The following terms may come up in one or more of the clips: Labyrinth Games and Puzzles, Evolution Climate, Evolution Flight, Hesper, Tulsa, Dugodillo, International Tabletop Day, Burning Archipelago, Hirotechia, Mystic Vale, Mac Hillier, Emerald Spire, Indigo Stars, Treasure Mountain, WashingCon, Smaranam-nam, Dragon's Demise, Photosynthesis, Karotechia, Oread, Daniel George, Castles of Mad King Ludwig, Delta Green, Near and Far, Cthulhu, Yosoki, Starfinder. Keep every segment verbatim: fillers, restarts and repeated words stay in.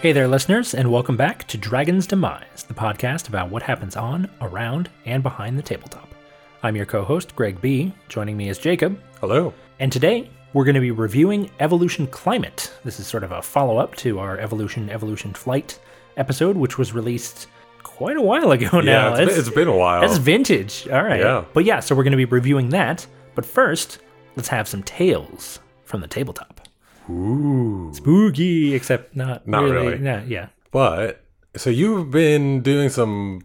Hey there, listeners, and welcome back to Dragon's Demise, the podcast about what happens on, around, and behind the tabletop. I'm your co-host, Greg B. Joining me is Jacob. Hello. And today, we're going to be reviewing Evolution Climate. This is sort of a follow-up to our Evolution, Evolution Flight episode, which was released quite a while ago now. Yeah, it's, it's, it's been a while. That's vintage. All right. Yeah. But yeah, so we're going to be reviewing that. But first, let's have some tales from the tabletop. Ooh. Spooky, except not, not really. really. Nah, yeah. But, so you've been doing some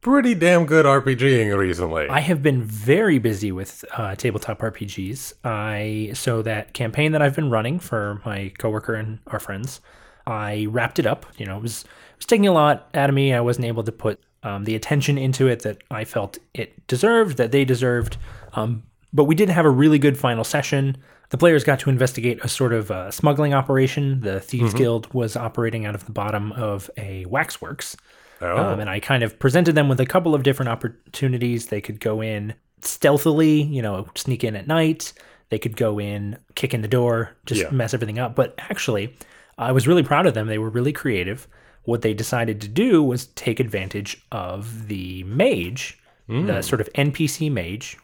pretty damn good RPGing recently. I have been very busy with uh, tabletop R P Gs. I So that campaign that I've been running for my coworker and our friends, I wrapped it up. You know, it was, it was taking a lot out of me. I wasn't able to put um, the attention into it that I felt it deserved, that they deserved. Um, but we did have a really good final session. The players got to investigate a sort of uh, smuggling operation. The Thieves mm-hmm. Guild was operating out of the bottom of a waxworks. Oh. Um, and I kind of presented them with a couple of different opportunities. They could go in stealthily, you know, sneak in at night. They could go in, kick in the door, just yeah. mess everything up. But actually, I was really proud of them. They were really creative. What they decided to do was take advantage of the mage, mm. the sort of N P C mage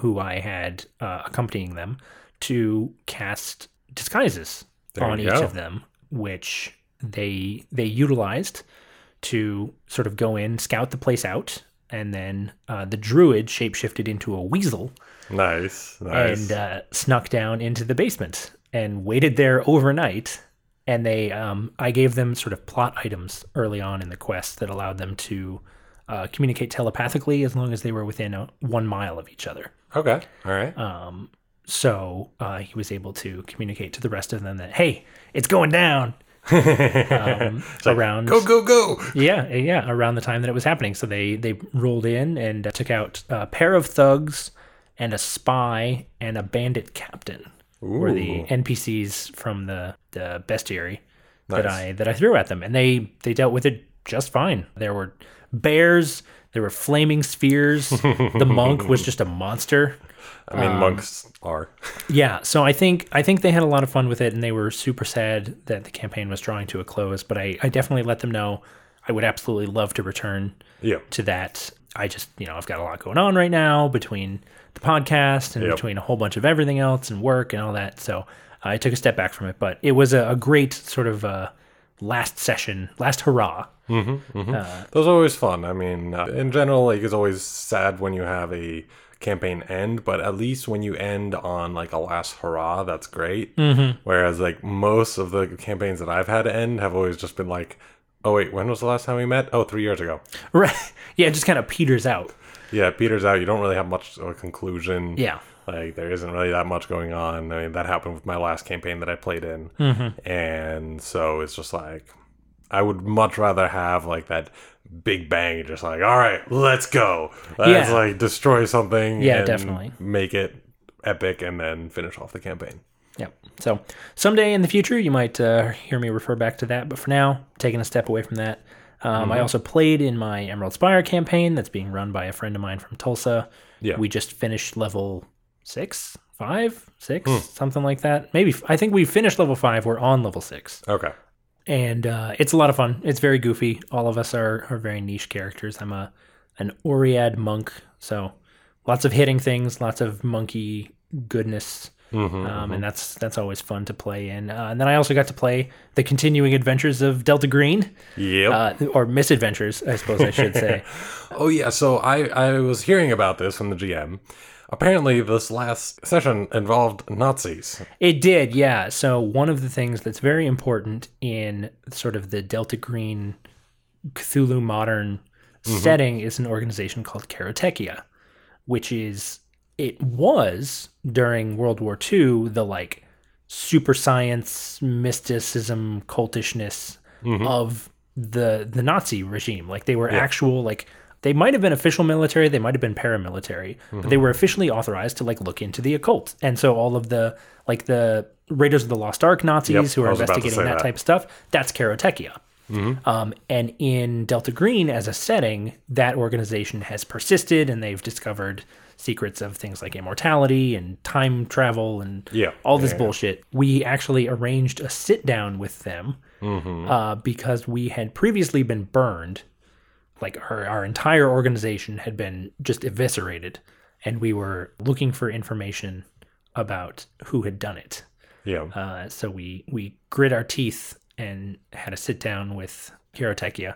who I had uh, accompanying them, to cast disguises there on each go. of them, which they they utilized to sort of go in, scout the place out, and then uh, the druid shapeshifted into a weasel. Nice, nice. And uh, snuck down into the basement and waited there overnight. And they, um, I gave them sort of plot items early on in the quest that allowed them to uh, communicate telepathically as long as they were within a, one mile of each other. Okay, all right. Um. So uh, he was able to communicate to the rest of them that, hey, it's going down. um, it's like, around go, go, go. Yeah, yeah, around the time that it was happening. So they, they rolled in and uh, took out a pair of thugs and a spy and a bandit captain. Ooh. Were the N P Cs from the, the bestiary nice. that I that I threw at them. And they, they dealt with it just fine. There were bears. There were flaming spheres. The monk was just a monster. I mean, um, monks are. yeah, so I think I think they had a lot of fun with it, and they were super sad that the campaign was drawing to a close, but I, I definitely let them know I would absolutely love to return yep. to that. I just, you know, I've got a lot going on right now between the podcast and yep. between a whole bunch of everything else and work and all that, so I took a step back from it, but it was a, a great sort of uh, last session, last hurrah. Mm-hmm, mm-hmm. Uh, Those are always fun. I mean, uh, in general, like, it's always sad when you have a campaign end, but at least when you end on like a last hurrah, that's great. Mm-hmm. Whereas like most of the campaigns that I've had to end have always just been like, oh wait, when was the last time we met? Oh, three years ago. Right. Yeah, it just kind of peters out. Yeah, it peters out. You don't really have much of a conclusion. Yeah. Like there isn't really that much going on. I mean, that happened with my last campaign that I played in. Mm-hmm. And so it's just like, I would much rather have like that big bang, just like, all right, let's go. Let's yeah. like destroy something yeah, and definitely. make it epic and then finish off the campaign. Yeah. So someday in the future, you might uh, hear me refer back to that. But for now, taking a step away from that. Um, mm-hmm. I also played in my Emerald Spire campaign that's being run by a friend of mine from Tulsa. Yeah. We just finished level six, five, six, mm. something like that. Maybe I think we finished level five. We're on level six. Okay. And uh, it's a lot of fun. It's very goofy. All of us are, are very niche characters. I'm a an Oread monk, so lots of hitting things, lots of monkey goodness, mm-hmm, um, mm-hmm. and that's that's always fun to play in. Uh, and then I also got to play the continuing adventures of Delta Green, yep. uh, or misadventures, I suppose I should say. oh, yeah, so I, I was hearing about this from the G M. Apparently, this last session involved Nazis. It did, yeah. So one of the things that's very important in sort of the Delta Green Cthulhu modern mm-hmm. setting is an organization called Karotechia, which is, it was, during World War Two, the like super science, mysticism, cultishness mm-hmm. of the the Nazi regime. Like they were yeah. actual like... They might have been official military, they might have been paramilitary, mm-hmm. but they were officially authorized to like look into the occult. And so all of the like the Raiders of the Lost Ark Nazis yep, who are investigating that, that type of stuff, that's Karotechia. Mm-hmm. Um, and in Delta Green as a setting, that organization has persisted and they've discovered secrets of things like immortality and time travel and yeah. all this yeah. bullshit. We actually arranged a sit down with them mm-hmm. uh, because we had previously been burned. Like our, our entire organization had been just eviscerated, and we were looking for information about who had done it. Yeah. Uh, so we, we grit our teeth and had a sit down with Hirotechia,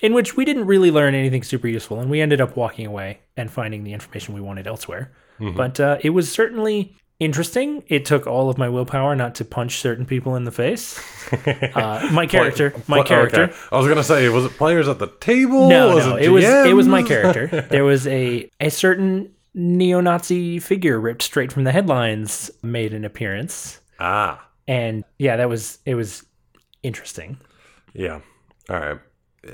in which we didn't really learn anything super useful, and we ended up walking away and finding the information we wanted elsewhere. Mm-hmm. But uh, it was certainly interesting. It took all of my willpower not to punch certain people in the face. Uh, my character, Play, my character. Okay. I was gonna say, was it players at the table? No, was no, it, it was it was my character. There was a a certain neo-Nazi figure ripped straight from the headlines made an appearance. Ah, and yeah, that was it was interesting. Yeah. All right.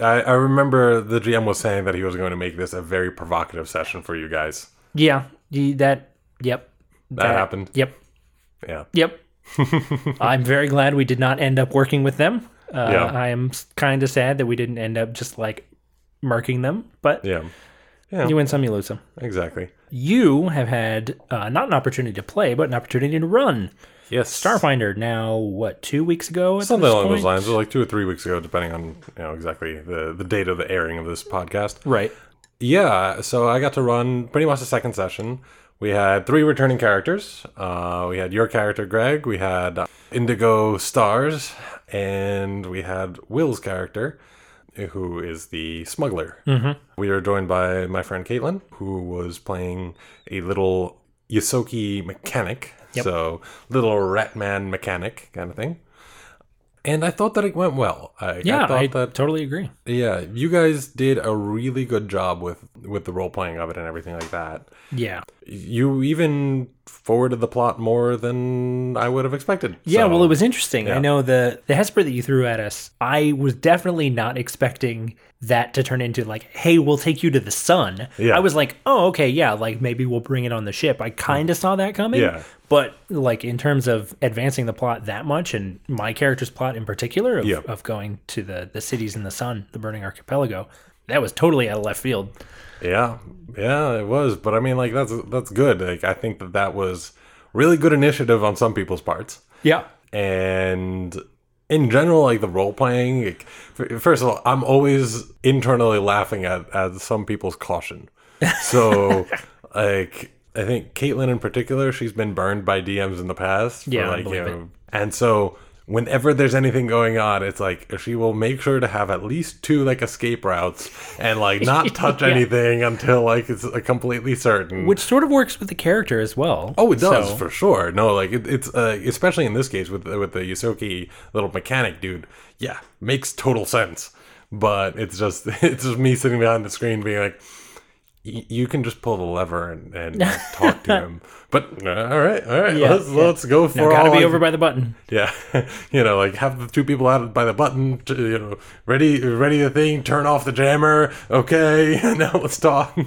I, I remember the G M was saying that he was going to make this a very provocative session for you guys. Yeah, that, yep. That, that happened? Yep. Yeah. Yep. I'm very glad we did not end up working with them. Uh, yeah. I am kind of sad that we didn't end up just, like, murking them. But yeah. Yeah. You win some, you lose some. Exactly. You have had uh, not an opportunity to play, but an opportunity to run. Yes. Starfinder, now, what, two weeks ago? At Something this along point? Those lines. It was like two or three weeks ago, depending on you know exactly the, the date of the airing of this podcast. Right. Yeah, so I got to run pretty much the second session. We had three returning characters. Uh, we had your character, Greg. We had Indigo Stars. And we had Will's character, who is the smuggler. Mm-hmm. We are joined by my friend Caitlin, who was playing a little Yosoki mechanic. Yep. So, little rat man mechanic kind of thing. And I thought that it went well. I, yeah, I, thought I that, totally agree. Yeah, you guys did a really good job with, with the role-playing of it and everything like that. Yeah. You even forwarded the plot more than I would have expected. Yeah, so, well, it was interesting. Yeah. I know the, the Hesper that you threw at us, I was definitely not expecting that to turn into like, hey, we'll take you to the sun. Yeah. I was like, oh, okay, yeah, like maybe we'll bring it on the ship. I kind of mm. saw that coming. Yeah. But, like, in terms of advancing the plot that much, and my character's plot in particular, of, yep. of going to the, the cities in the sun, the Burning Archipelago, that was totally out of left field. Yeah, yeah, it was. But, I mean, like, that's that's good. Like, I think that that was really good initiative on some people's parts. Yeah. And in general, like, the role-playing, like, first of all, I'm always internally laughing at, at some people's caution. So, like, I think Caitlin in particular, she's been burned by D Ms in the past. Yeah, like, I believe you know, it. And so whenever there's anything going on, it's like she will make sure to have at least two like escape routes and like not touch yeah. anything until like it's uh, completely certain. Which sort of works with the character as well. Oh, it does so. For sure. No, like it, it's uh, especially in this case with with the Yosoki little mechanic dude. Yeah, makes total sense. But it's just it's just me sitting behind the screen being like, you can just pull the lever and, and talk to him. But uh, all right, all right, yeah, let's, yeah. let's go for now, gotta all. Gotta be like, over by the button. Yeah, you know, like have the two people out by the button. To, you know, ready, ready the thing. Turn off the jammer. Okay, now let's talk.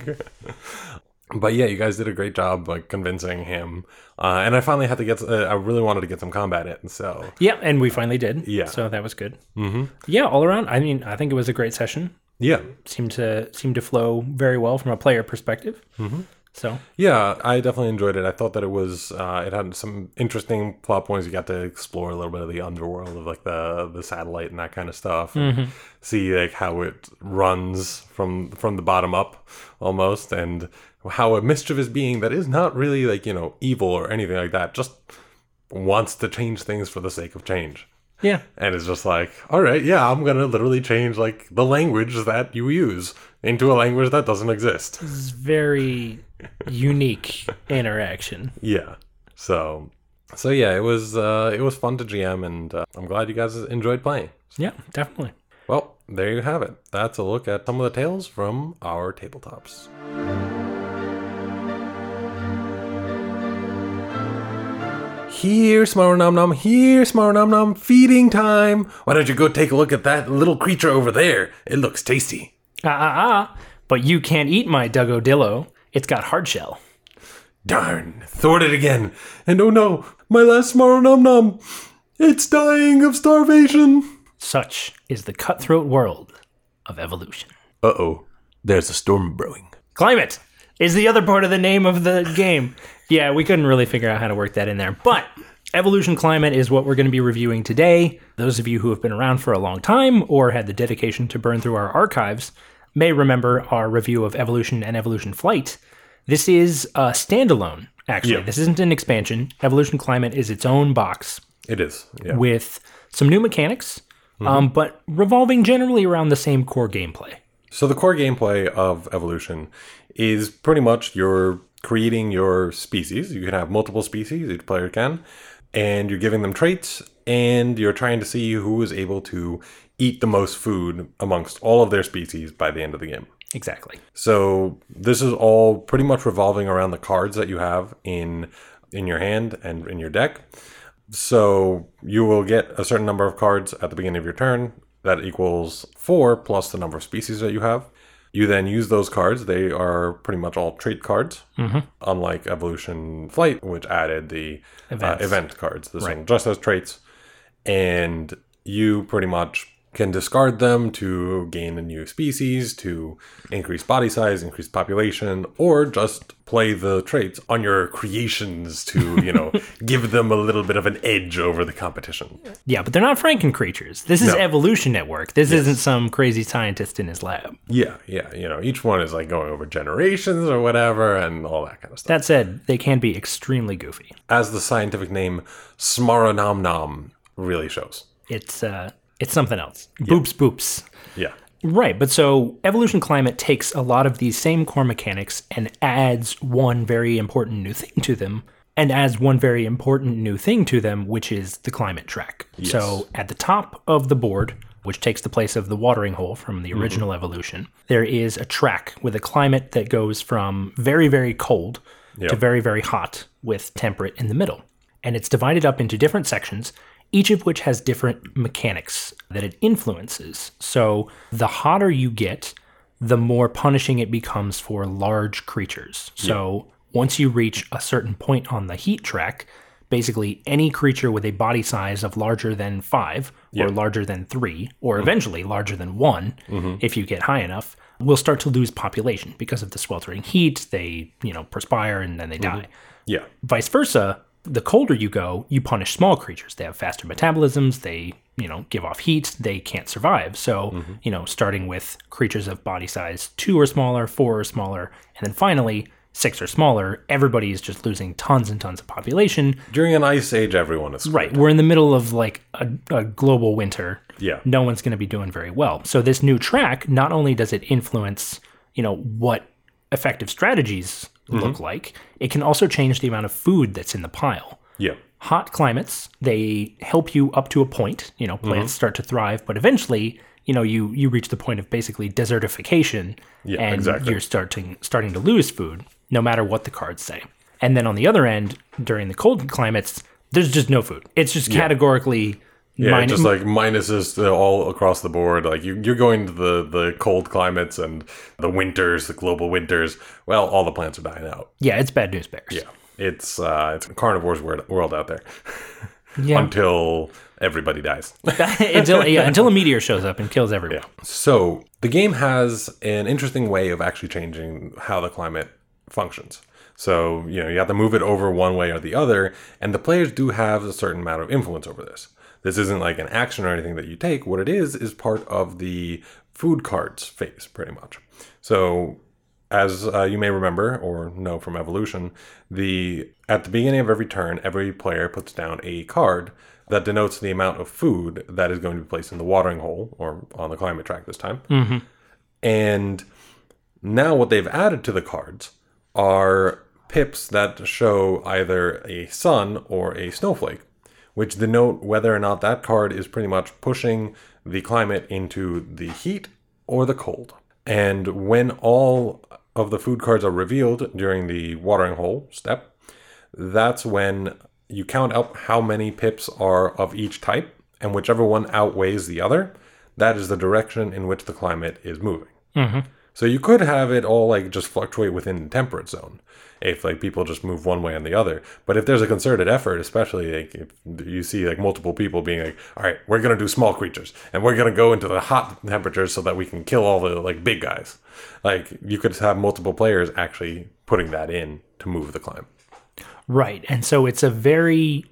But yeah, you guys did a great job like convincing him, uh, and I finally had to get. Uh, I really wanted to get some combat in, so yeah, and we finally did. Yeah, so that was good. Mm-hmm. Yeah, all around. I mean, I think it was a great session. Yeah, seemed to seem to flow very well from a player perspective. Mm-hmm. So yeah, I definitely enjoyed it. I thought that it was uh, it had some interesting plot points. You got to explore a little bit of the underworld of like the the satellite and that kind of stuff. Mm-hmm. And see like how it runs from from the bottom up almost, and how a mischievous being that is not really like you know evil or anything like that just wants to change things for the sake of change. Yeah. And it's just like, all right, yeah, I'm going to literally change, like, the language that you use into a language that doesn't exist. This is very unique interaction. Yeah. So, so yeah, it was uh, it was fun to G M, and uh, I'm glad you guys enjoyed playing. Yeah, definitely. Well, there you have it. That's a look at some of the tales from our tabletops. Here, Smaranam-nam, here, Smaranam-nam, feeding time. Why don't you go take a look at that little creature over there? It looks tasty. Ah, ah, ah. But you can't eat my Dugodillo. It's got hard shell. Darn, thwarted again. And oh no, my last Smaranam-nam. It's dying of starvation. Such is the cutthroat world of evolution. Uh-oh, there's a storm brewing. Climate! is the other part of the name of the game. Yeah, we couldn't really figure out how to work that in there. But Evolution Climate is what we're going to be reviewing today. Those of you who have been around for a long time or had the dedication to burn through our archives may remember our review of Evolution and Evolution Flight. This is a standalone, actually. Yep. This isn't an expansion. Evolution Climate is its own box. It is. Yeah. With some new mechanics, mm-hmm. um, but revolving generally around the same core gameplay. So the core gameplay of Evolution is pretty much you're creating your species. You can have multiple species, each player can, and you're giving them traits, and you're trying to see who is able to eat the most food amongst all of their species by the end of the game. Exactly. So this is all pretty much revolving around the cards that you have in in your hand and in your deck. So you will get a certain number of cards at the beginning of your turn. That equals four plus the number of species that you have. You then use those cards. They are pretty much all trait cards, mm-hmm. unlike Evolution Flight, which added the uh, event cards. This right. one just has traits. And you pretty much can discard them to gain a new species, to increase body size, increase population, or just play the traits on your creations to, you know, give them a little bit of an edge over the competition. Yeah, but they're not Franken creatures. This is no. evolution at work. This yes. isn't some crazy scientist in his lab. Yeah, yeah. You know, each one is like going over generations or whatever and all that kind of stuff. That said, they can be extremely goofy. As the scientific name Smaranam-nam really shows. It's, uh... It's something else. Yep. Boops, boops. Yeah. Right. But so Evolution Climate takes a lot of these same core mechanics and adds one very important new thing to them, and adds one very important new thing to them, which is the climate track. Yes. So at the top of the board, which takes the place of the watering hole from the original mm-hmm. Evolution, there is a track with a climate that goes from very, very cold yep. to very, very hot with temperate in the middle. And it's divided up into different sections, each of which has different mechanics that it influences. So the hotter you get, the more punishing it becomes for large creatures. Yeah. So once you reach a certain point on the heat track, basically any creature with a body size of larger than five yeah. or larger than three, or mm-hmm. eventually larger than one, mm-hmm. if you get high enough, will start to lose population because of the sweltering heat. They, you know, perspire and then they mm-hmm. die. Yeah. Vice versa. The colder you go, you punish small creatures. They have faster metabolisms. They, you know, give off heat. They can't survive. So, mm-hmm. you know, starting with creatures of body size two or smaller, four or smaller, and then finally six or smaller, everybody is just losing tons and tons of population. During an ice age, everyone is right. We're in the middle of like a, a global winter. Yeah. No one's going to be doing very well. So this new track, not only does it influence, you know, what effective strategies look mm-hmm. like, it can also change the amount of food that's in the pile. Yeah. Hot climates, they help you up to a point, you know, plants mm-hmm. start to thrive, but eventually, you know, you, you reach the point of basically desertification yeah, and exactly. you're starting starting to lose food, no matter what the cards say. And then on the other end, during the cold climates, there's just no food. It's just yeah. categorically Yeah, Min- just like minuses all across the board. Like you, you're going to the, the cold climates and the winters, the global winters. Well, all the plants are dying out. Yeah, it's bad news bears. Yeah, it's uh, it's a carnivore's world out there. Yeah. Until everybody dies. until, yeah, until a meteor shows up and kills everyone. Yeah. So the game has an interesting way of actually changing how the climate functions. So you know you have to move it over one way or the other, and the players do have a certain amount of influence over this. This isn't like an action or anything that you take. What it is is part of the food cards phase, pretty much. So as uh, you may remember or know from Evolution, the at the beginning of every turn, every player puts down a card that denotes the amount of food that is going to be placed in the watering hole or on the climate track this time. Mm-hmm. And now what they've added to the cards are pips that show either a sun or a snowflake, which denote whether or not that card is pretty much pushing the climate into the heat or the cold. And when all of the food cards are revealed during the watering hole step, that's when you count up how many pips are of each type, and whichever one outweighs the other, that is the direction in which the climate is moving. Mm-hmm. So you could have it all like just fluctuate within the temperate zone if like people just move one way and the other. But if there's a concerted effort, especially like if you see like multiple people being like, all right, we're going to do small creatures and we're going to go into the hot temperatures so that we can kill all the like big guys. Like you could have multiple players actually putting that in to move the climb. Right. And so it's a very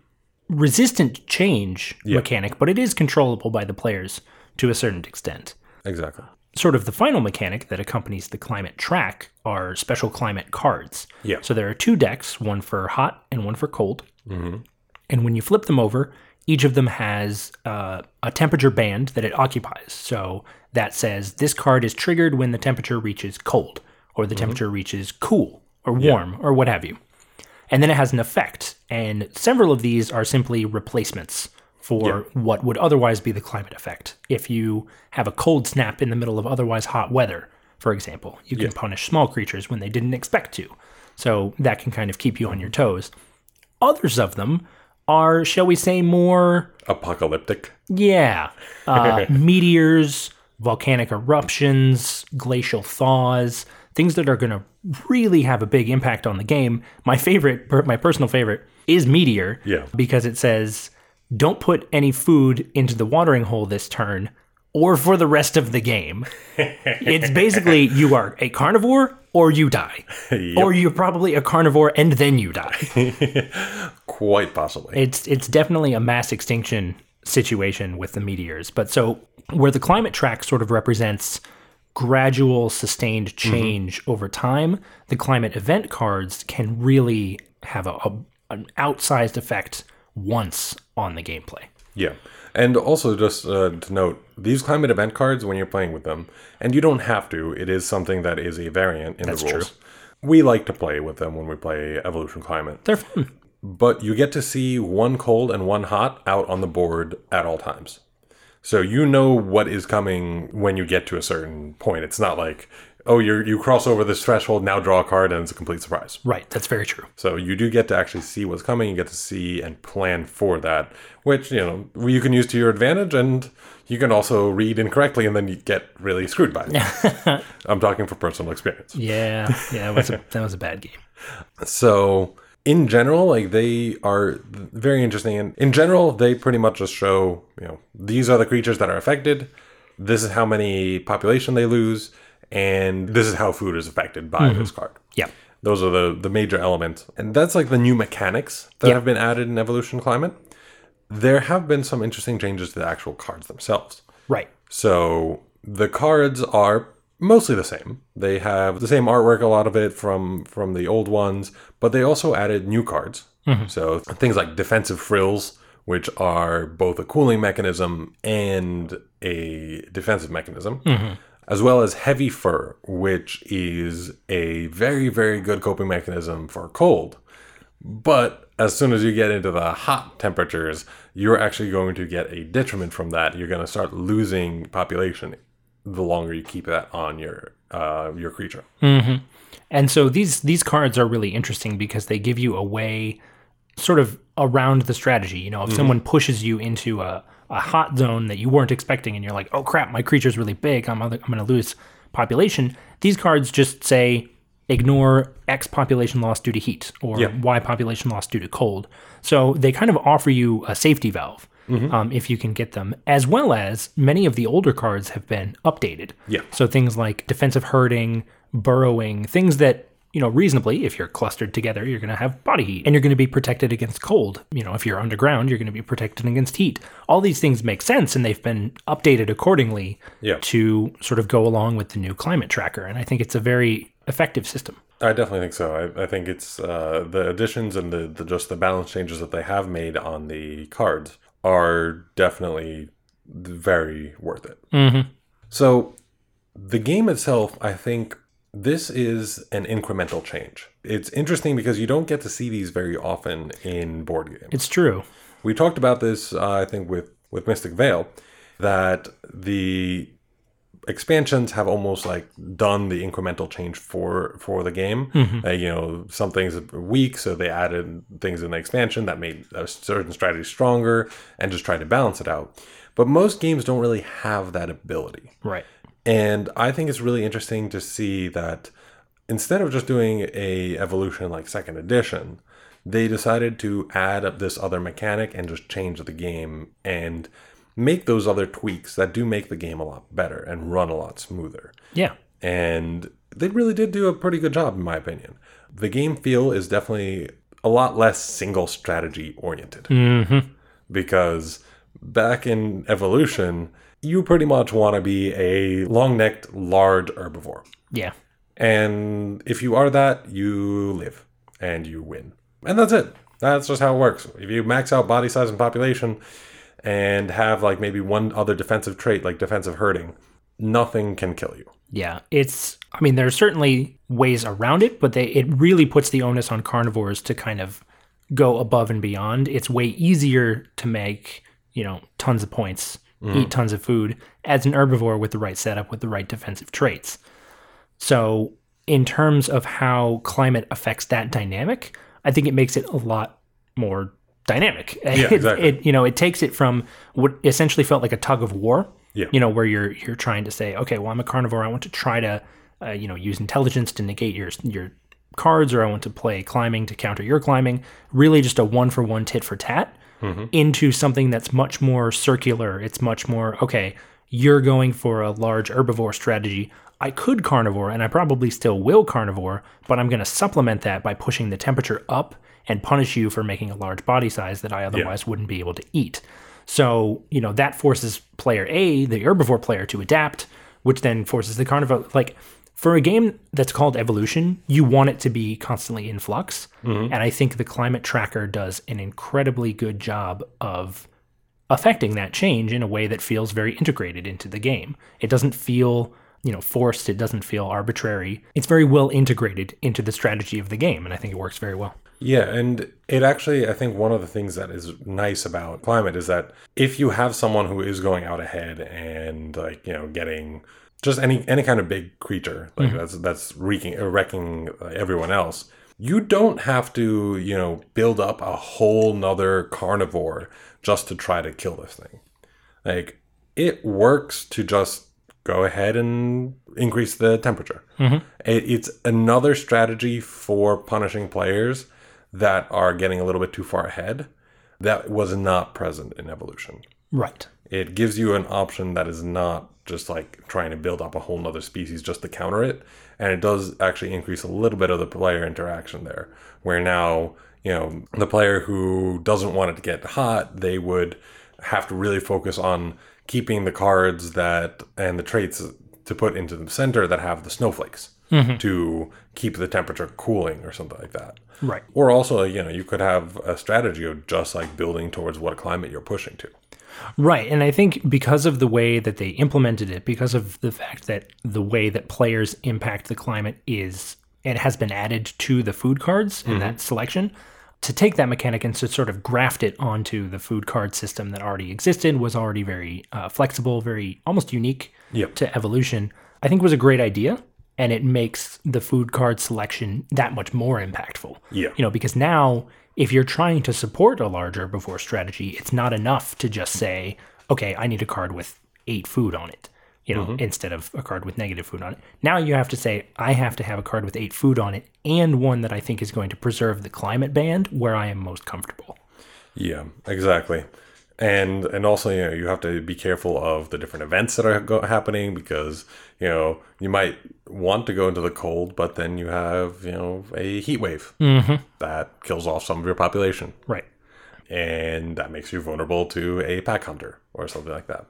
resistant change yeah. mechanic, but it is controllable by the players to a certain extent. Exactly. Sort of the final mechanic that accompanies the climate track are special climate cards. Yeah. So there are two decks, one for hot and one for cold. Mm-hmm. And when you flip them over, each of them has uh, a temperature band that it occupies. So that says this card is triggered when the temperature reaches cold, or the mm-hmm. temperature reaches cool, or warm, yeah. or what have you. And then it has an effect. And several of these are simply replacements for yeah. what would otherwise be the climate effect. If you have a cold snap in the middle of otherwise hot weather, for example, you can yeah. punish small creatures when they didn't expect to. So that can kind of keep you on your toes. Others of them are, shall we say, more... apocalyptic. Yeah. Uh, meteors, volcanic eruptions, glacial thaws, things that are going to really have a big impact on the game. My favorite, my personal favorite, is Meteor. Yeah. Because it says... don't put any food into the watering hole this turn or for the rest of the game. It's basically you are a carnivore or you die. Yep. Or you're probably a carnivore and then you die. Quite possibly. It's it's definitely a mass extinction situation with the meteors. But so where the climate track sort of represents gradual sustained change mm-hmm. over time, the climate event cards can really have a, a an outsized effect once on the gameplay. Yeah. And also just uh, to note, these climate event cards, when you're playing with them, and you don't have to, it is something that is a variant in That's the rules. True. We like to play with them when we play Evolution Climate. They're fun. But you get to see one cold and one hot out on the board at all times. So you know what is coming when you get to a certain point. It's not like... oh, you you cross over this threshold, now draw a card, and it's a complete surprise. Right, that's very true. So you do get to actually see what's coming. You get to see and plan for that, which, you know, you can use to your advantage, and you can also read incorrectly, and then you get really screwed by it. I'm talking from personal experience. Yeah, yeah, that was a, that was a bad game. So in general, like, they are very interesting. And in general, they pretty much just show, you know, these are the creatures that are affected. This is how many population they lose. And this is how food is affected by mm-hmm. this card. Yeah. Those are the, the major elements. And that's like the new mechanics that yep. have been added in Evolution Climate. There have been some interesting changes to the actual cards themselves. Right. So the cards are mostly the same. They have the same artwork, a lot of it from, from the old ones. But they also added new cards. Mm-hmm. So things like defensive frills, which are both a cooling mechanism and a defensive mechanism. Mm-hmm. As well as heavy fur, which is a very, very good coping mechanism for cold. But as soon as you get into the hot temperatures, you're actually going to get a detriment from that. You're going to start losing population the longer you keep that on your uh, your creature. Mm-hmm. And so these, these cards are really interesting because they give you a way sort of around the strategy. You know, if mm-hmm. someone pushes you into a... a hot zone that you weren't expecting, and you're like, oh crap, my creature's really big, I'm, I'm going to lose population. These cards just say, ignore X population loss due to heat, or yeah. Y population loss due to cold. So they kind of offer you a safety valve, mm-hmm. um, if you can get them, as well as many of the older cards have been updated. Yeah. So things like defensive herding, burrowing, things that, you know, reasonably, if you're clustered together, you're going to have body heat, and you're going to be protected against cold. You know, if you're underground, you're going to be protected against heat. All these things make sense, and they've been updated accordingly yeah. to sort of go along with the new climate tracker. And I think it's a very effective system. I definitely think so. I, I think it's uh, the additions and the, the just the balance changes that they have made on the cards are definitely very worth it. Mm-hmm. So the game itself, I think... this is an incremental change. It's interesting because you don't get to see these very often in board games. It's true. We talked about this, uh, I think, with, with Mystic Vale, that the expansions have almost like done the incremental change for, for the game. Mm-hmm. Uh, you know, some things are weak, so they added things in the expansion that made a certain strategy stronger and just tried to balance it out. But most games don't really have that ability. Right. And I think it's really interesting to see that instead of just doing a evolution like second edition, they decided to add up this other mechanic and just change the game and make those other tweaks that do make the game a lot better and run a lot smoother. Yeah. And they really did do a pretty good job, in my opinion. The game feel is definitely a lot less single strategy oriented. Mm-hmm. Because back in Evolution, you pretty much want to be a long-necked, large herbivore. Yeah. And if you are that, you live and you win. And that's it. That's just how it works. If you max out body size and population and have like maybe one other defensive trait, like defensive herding, nothing can kill you. Yeah, it's, I mean, there are certainly ways around it, but they, it really puts the onus on carnivores to kind of go above and beyond. It's way easier to make, you know, tons of points, mm. eat tons of food as an herbivore with the right setup, with the right defensive traits. So in terms of how climate affects that dynamic, I think it makes it a lot more dynamic. Yeah, exactly. It, it, you know, it takes it from what essentially felt like a tug of war. Yeah. You know, where you're you're trying to say, okay, well, I'm a carnivore. I want to try to, uh, you know, use intelligence to negate your your cards, or I want to play climbing to counter your climbing. Really, just a one for one, tit for tat, mm-hmm. into something that's much more circular. It's much more okay. You're going for a large herbivore strategy. I could carnivore, and I probably still will carnivore, but I'm going to supplement that by pushing the temperature up and punish you for making a large body size that I otherwise yeah. wouldn't be able to eat. So, you know, that forces player A, the herbivore player, to adapt, which then forces the carnivore. Like, for a game that's called Evolution, you want it to be constantly in flux. Mm-hmm. And I think the climate tracker does an incredibly good job of affecting that change in a way that feels very integrated into the game. It doesn't feel, you know, forced. It doesn't feel arbitrary. It's very well integrated into the strategy of the game, and I think it works very well. Yeah, and it actually, I think one of the things that is nice about climate is that if you have someone who is going out ahead and, like, you know, getting just any any kind of big creature, like mm-hmm. that's that's wreaking, wrecking everyone else, you don't have to, you know, build up a whole nother carnivore just to try to kill this thing. Like, it works to just go ahead and increase the temperature. Mm-hmm. It, it's another strategy for punishing players that are getting a little bit too far ahead that was not present in Evolution. Right. It gives you an option that is not just like trying to build up a whole nother species just to counter it. And it does actually increase a little bit of the player interaction there, where now, you know, the player who doesn't want it to get hot, they would have to really focus on keeping the cards that and the traits to put into the center that have the snowflakes mm-hmm. to keep the temperature cooling or something like that. Right. Or also, you know, you could have a strategy of just like building towards what climate you're pushing to. Right. And I think because of the way that they implemented it, because of the fact that the way that players impact the climate is, it has been added to the food cards in mm-hmm. that selection. To take that mechanic and to sort of graft it onto the food card system that already existed, was already very uh, flexible, very almost unique yep. to Evolution, I think was a great idea. And it makes the food card selection that much more impactful. Yeah. You know, because now if you're trying to support a larger herbivore strategy, it's not enough to just say, okay, I need a card with eight food on it, you know, mm-hmm. instead of a card with negative food on it. Now you have to say, I have to have a card with eight food on it and one that I think is going to preserve the climate band where I am most comfortable. Yeah, exactly. And and also, you know, you have to be careful of the different events that are go- happening because, you know, you might want to go into the cold, but then you have, you know, a heat wave mm-hmm. that kills off some of your population. Right. And that makes you vulnerable to a pack hunter or something like that.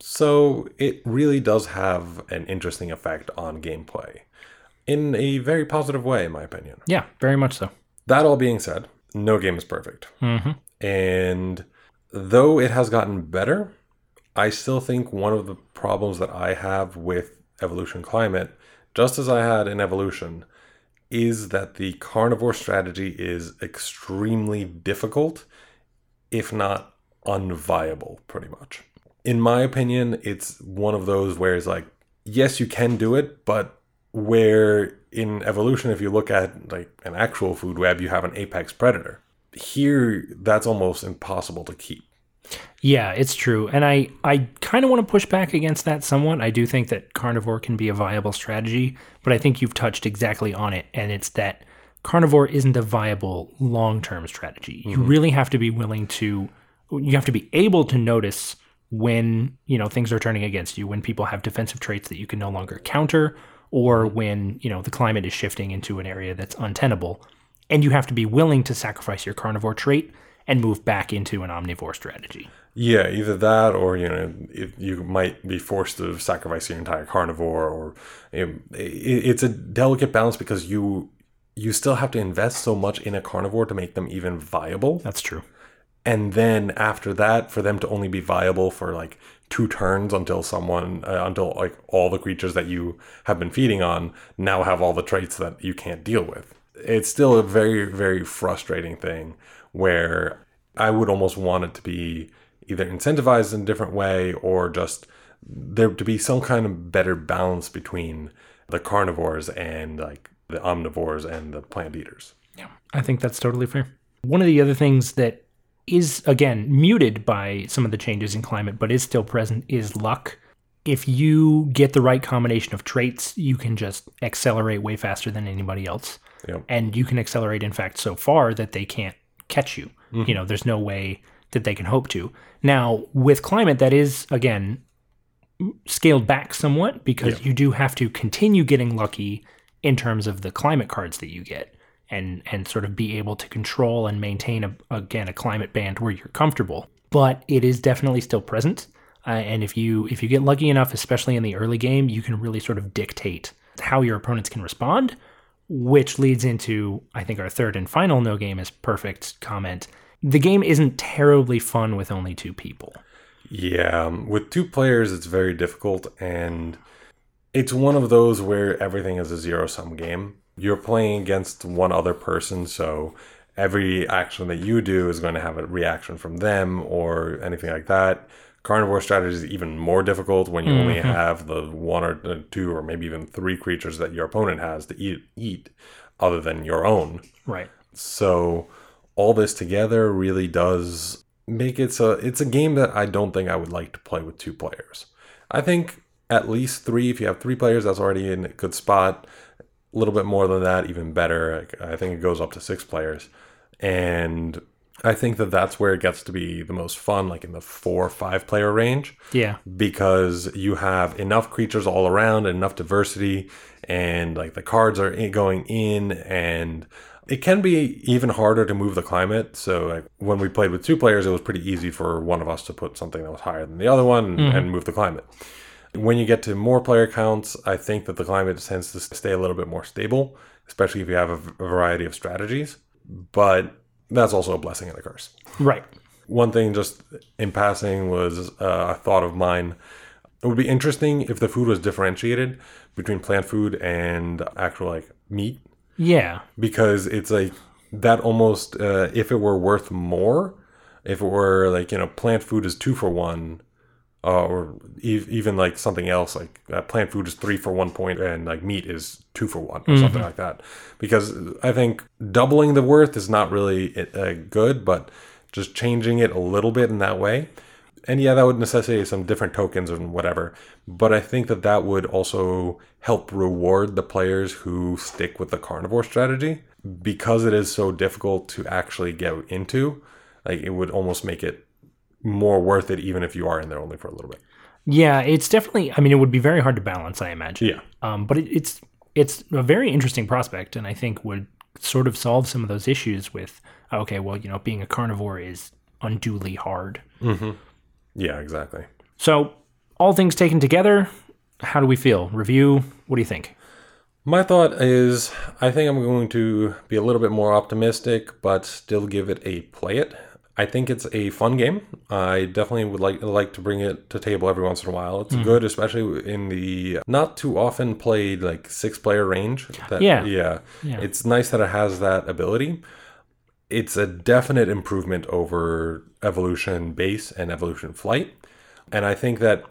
So it really does have an interesting effect on gameplay in a very positive way, in my opinion. Yeah, very much so. That all being said, no game is perfect. Mm-hmm. And though it has gotten better, I still think one of the problems that I have with Evolution Climate, just as I had in Evolution, is that the carnivore strategy is extremely difficult, if not unviable, pretty much. In my opinion, it's one of those where it's like, yes, you can do it, but where in Evolution, if you look at like an actual food web, you have an apex predator. Here, that's almost impossible to keep. Yeah, it's true. And I, I kind of want to push back against that somewhat. I do think that carnivore can be a viable strategy, but I think you've touched exactly on it. And it's that carnivore isn't a viable long-term strategy. Mm-hmm. You really have to be willing to, you have to be able to notice when, you know, things are turning against you, when people have defensive traits that you can no longer counter, or when, you know, the climate is shifting into an area that's untenable. And you have to be willing to sacrifice your carnivore trait and move back into an omnivore strategy. Yeah, either that or, you know, it, you might be forced to sacrifice your entire carnivore. Or you know, it, it's a delicate balance because you you still have to invest so much in a carnivore to make them even viable. That's true. And then after that, for them to only be viable for like two turns until someone, uh, until like all the creatures that you have been feeding on now have all the traits that you can't deal with. It's still a very, very frustrating thing where I would almost want it to be either incentivized in a different way or just there to be some kind of better balance between the carnivores and like the omnivores and the plant eaters. Yeah, I think that's totally fair. One of the other things that is, again, muted by some of the changes in climate, but is still present is luck. If you get the right combination of traits, you can just accelerate way faster than anybody else. Yep. And you can accelerate, in fact, so far that they can't catch you. Mm-hmm. You know, there's no way that they can hope to. Now, with climate, that is, again, scaled back somewhat because yeah. you do have to continue getting lucky in terms of the climate cards that you get and, and sort of be able to control and maintain, a, again, a climate band where you're comfortable. But it is definitely still present. Uh, and if you if you get lucky enough, especially in the early game, you can really sort of dictate how your opponents can respond, which leads into, I think, our third and final no game is perfect comment. The game isn't terribly fun with only two people. Yeah, with two players, it's very difficult. And it's one of those where everything is a zero-sum game. You're playing against one other person, so every action that you do is going to have a reaction from them or anything like that. Carnivore strategy is even more difficult when you mm-hmm. only have the one or two or maybe even three creatures that your opponent has to eat, eat other than your own. Right. So all this together really does make it so it's a game that I don't think I would like to play with two players. I think at least three. If you have three players, that's already in a good spot. A little bit more than that, even better. I think it goes up to six players. And I think that that's where it gets to be the most fun, like in the four or five player range. Yeah. Because you have enough creatures all around, enough diversity, and like the cards are in, going in, and it can be even harder to move the climate. So like when we played with two players, it was pretty easy for one of us to put something that was higher than the other one mm. and move the climate. When you get to more player counts, I think that the climate tends to stay a little bit more stable, especially if you have a variety of strategies. But that's also a blessing and a curse. Right. One thing just in passing was uh, a thought of mine. It would be interesting if the food was differentiated between plant food and actual like meat. Yeah. Because it's like that almost, uh, if it were worth more, if it were like, you know, plant food is two for one uh, or ev- even like something else, like uh, plant food is three for one point and like meat is two for one or mm-hmm. something like that. Because I think doubling the worth is not really uh, good, but just changing it a little bit in that way. And yeah, that would necessitate some different tokens and whatever. But I think that that would also help reward the players who stick with the carnivore strategy because it is so difficult to actually get into. Like it would almost make it more worth it, even if you are in there only for a little bit. Yeah, it's definitely, I mean, it would be very hard to balance, I imagine. Yeah. Um, but it, it's it's a very interesting prospect, and I think would sort of solve some of those issues with, okay, well, you know, being a carnivore is unduly hard. Mm-hmm. Yeah, exactly. So all things taken together, how do we feel? Review, what do you think? My thought is I think I'm going to be a little bit more optimistic, but still give it a play it. I think it's a fun game. I definitely would like like to bring it to table every once in a while. It's mm-hmm. good, especially in the not too often played like six player range. That, yeah. yeah. Yeah. It's nice that it has that ability. It's a definite improvement over Evolution Base and Evolution Flight. And I think that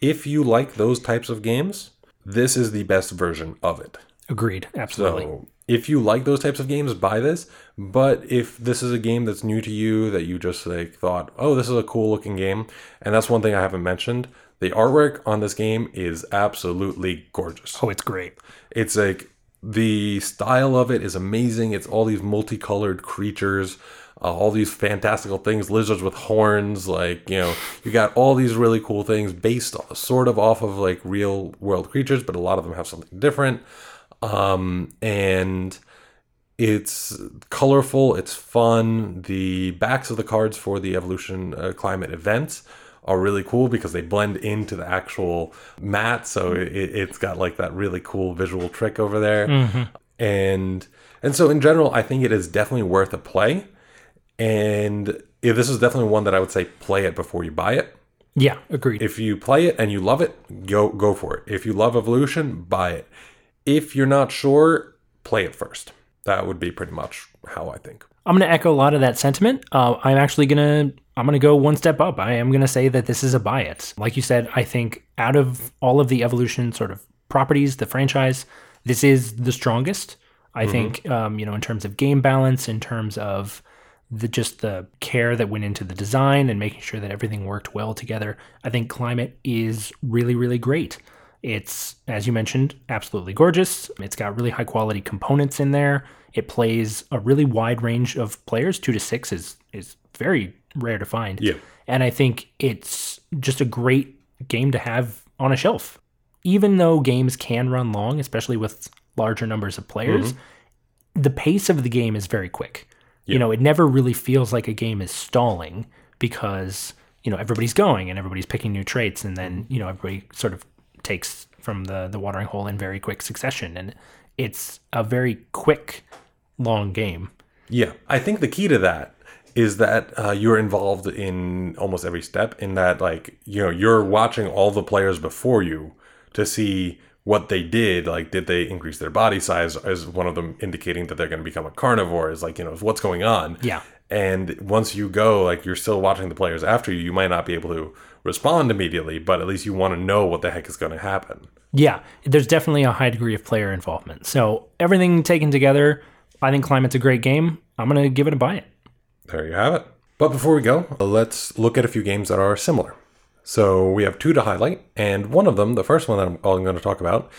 if you like those types of games, this is the best version of it. Agreed. Absolutely. So if you like those types of games, buy this. But if this is a game that's new to you, that you just like thought, oh, this is a cool looking game, and that's one thing I haven't mentioned, the artwork on this game is absolutely gorgeous. Oh, it's great. It's like, the style of it is amazing. It's all these multicolored creatures, uh, all these fantastical things, lizards with horns, like, you know, you got all these really cool things based sort of off of like real world creatures, but a lot of them have something different. Um, and it's colorful, it's fun. The backs of the cards for the Evolution uh, Climate events are really cool because they blend into the actual mat, so it, it's got like that really cool visual trick over there. Mm-hmm. And and so in general, I think it is definitely worth a play. And if this is definitely one that I would say play it before you buy it. Yeah, agreed. If you play it and you love it, go go for it. If you love Evolution, buy it. If you're not sure, play it first. That would be pretty much how I think. I'm going to echo a lot of that sentiment. Uh, I'm actually going to I'm going to go one step up. I am going to say that this is a buy it. Like you said, I think out of all of the Evolution sort of properties, the franchise, this is the strongest. I mm-hmm. think, um, you know, in terms of game balance, in terms of the just the care that went into the design and making sure that everything worked well together, I think Climate is really, really great. It's, as you mentioned, absolutely gorgeous. It's got really high quality components in there. It plays a really wide range of players. Two to six is is very rare to find. Yeah. And I think it's just a great game to have on a shelf. Even though games can run long, especially with larger numbers of players, mm-hmm. the pace of the game is very quick. Yeah. You know, it never really feels like a game is stalling because, you know, everybody's going and everybody's picking new traits, and then, you know, everybody sort of takes from the, the watering hole in very quick succession. And it's a very quick, long game. Yeah. I think the key to that is that uh, you're involved in almost every step, in that, like, you know, you're watching all the players before you to see what they did. Like, did they increase their body size? Is one of them indicating that they're going to become a carnivore? Is like, you know, what's going on? Yeah. And once you go, like, you're still watching the players after you. You might not be able to respond immediately, but at least you want to know what the heck is going to happen. Yeah, there's definitely a high degree of player involvement. So everything taken together, I think Climate's a great game. I'm going to give it a buy it. There you have it. But before we go, let's look at a few games that are similar. So we have two to highlight, and one of them, the first one that I'm, I'm going to talk about,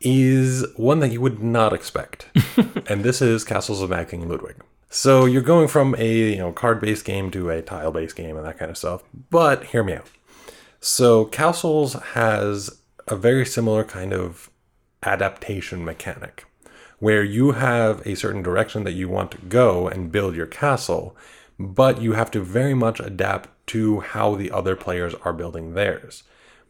is one that you would not expect. And this is Castles of Mad King Ludwig. So you're going from a you know card-based game to a tile-based game and that kind of stuff, but hear me out. So Castles has a very similar kind of adaptation mechanic, where you have a certain direction that you want to go and build your castle, but you have to very much adapt to how the other players are building theirs.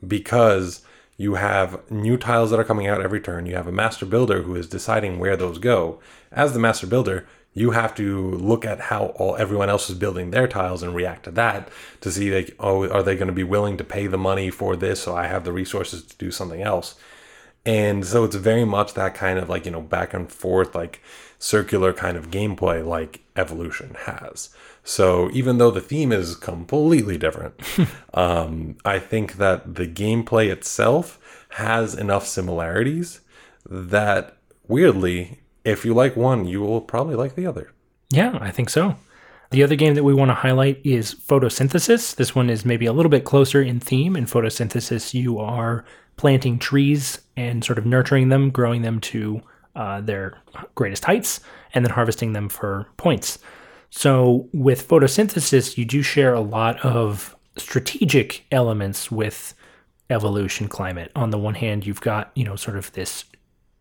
Because you have new tiles that are coming out every turn, you have a master builder who is deciding where those go. As the master builder, you have to look at how all everyone else is building their tiles and react to that to see, like, oh, are they going to be willing to pay the money for this so I have the resources to do something else? And so it's very much that kind of, like, you know, back and forth, like, circular kind of gameplay like Evolution has. So even though the theme is completely different, um, I think that the gameplay itself has enough similarities that, weirdly, if you like one, you will probably like the other. Yeah, I think so. The other game that we want to highlight is Photosynthesis. This one is maybe a little bit closer in theme. In Photosynthesis, you are planting trees and sort of nurturing them, growing them to uh, their greatest heights, and then harvesting them for points. So with Photosynthesis, you do share a lot of strategic elements with Evolution Climate. On the one hand, you've got, you know, sort of this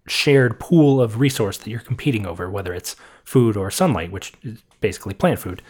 shared pool of resource that you're competing over, whether it's food or sunlight, which is basically plant food.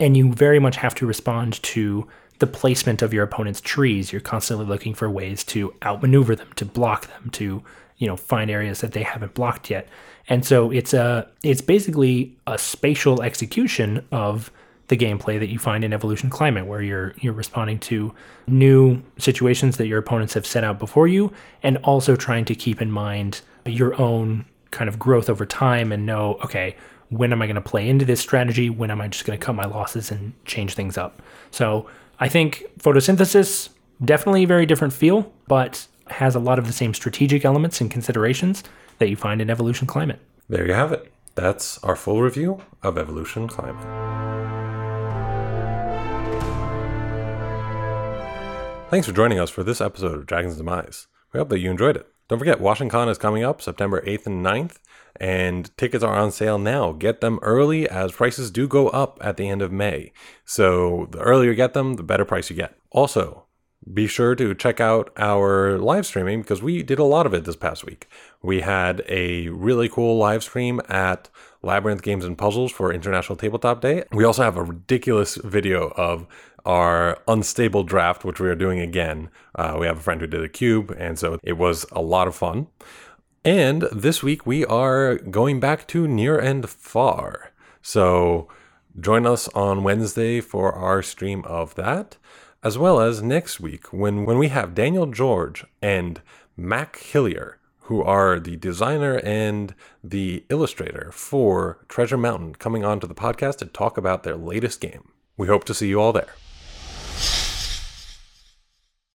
And you very much have to respond to the placement of your opponent's trees. You're constantly looking for ways to outmaneuver them, to block them, to, you know, find areas that they haven't blocked yet. And so it's a it's basically a spatial execution of the gameplay that you find in Evolution Climate, where you're you're responding to new situations that your opponents have set out before you, and also trying to keep in mind your own kind of growth over time and know, okay, when am I going to play into this strategy? When am I just going to cut my losses and change things up? So I think Photosynthesis, definitely a very different feel, but has a lot of the same strategic elements and considerations that you find in Evolution Climate. There you have it. That's our full review of Evolution Climate. Thanks for joining us for this episode of Dragon's Demise. We hope that you enjoyed it. Don't forget, WashingCon is coming up September eighth and ninth, and tickets are on sale now. Get them early, as prices do go up at the end of May. So the earlier you get them, the better price you get. Also, be sure to check out our live streaming, because we did a lot of it this past week. We had a really cool live stream at Labyrinth Games and Puzzles for International Tabletop Day. We also have a ridiculous video of our unstable draft, which we are doing again. Uh, we have a friend who did a cube, and so it was a lot of fun. And this week we are going back to Near and Far. So join us on Wednesday for our stream of that, as well as next week when, when we have Daniel George and Mac Hillier, who are the designer and the illustrator for Treasure Mountain, coming onto the podcast to talk about their latest game. We hope to see you all there.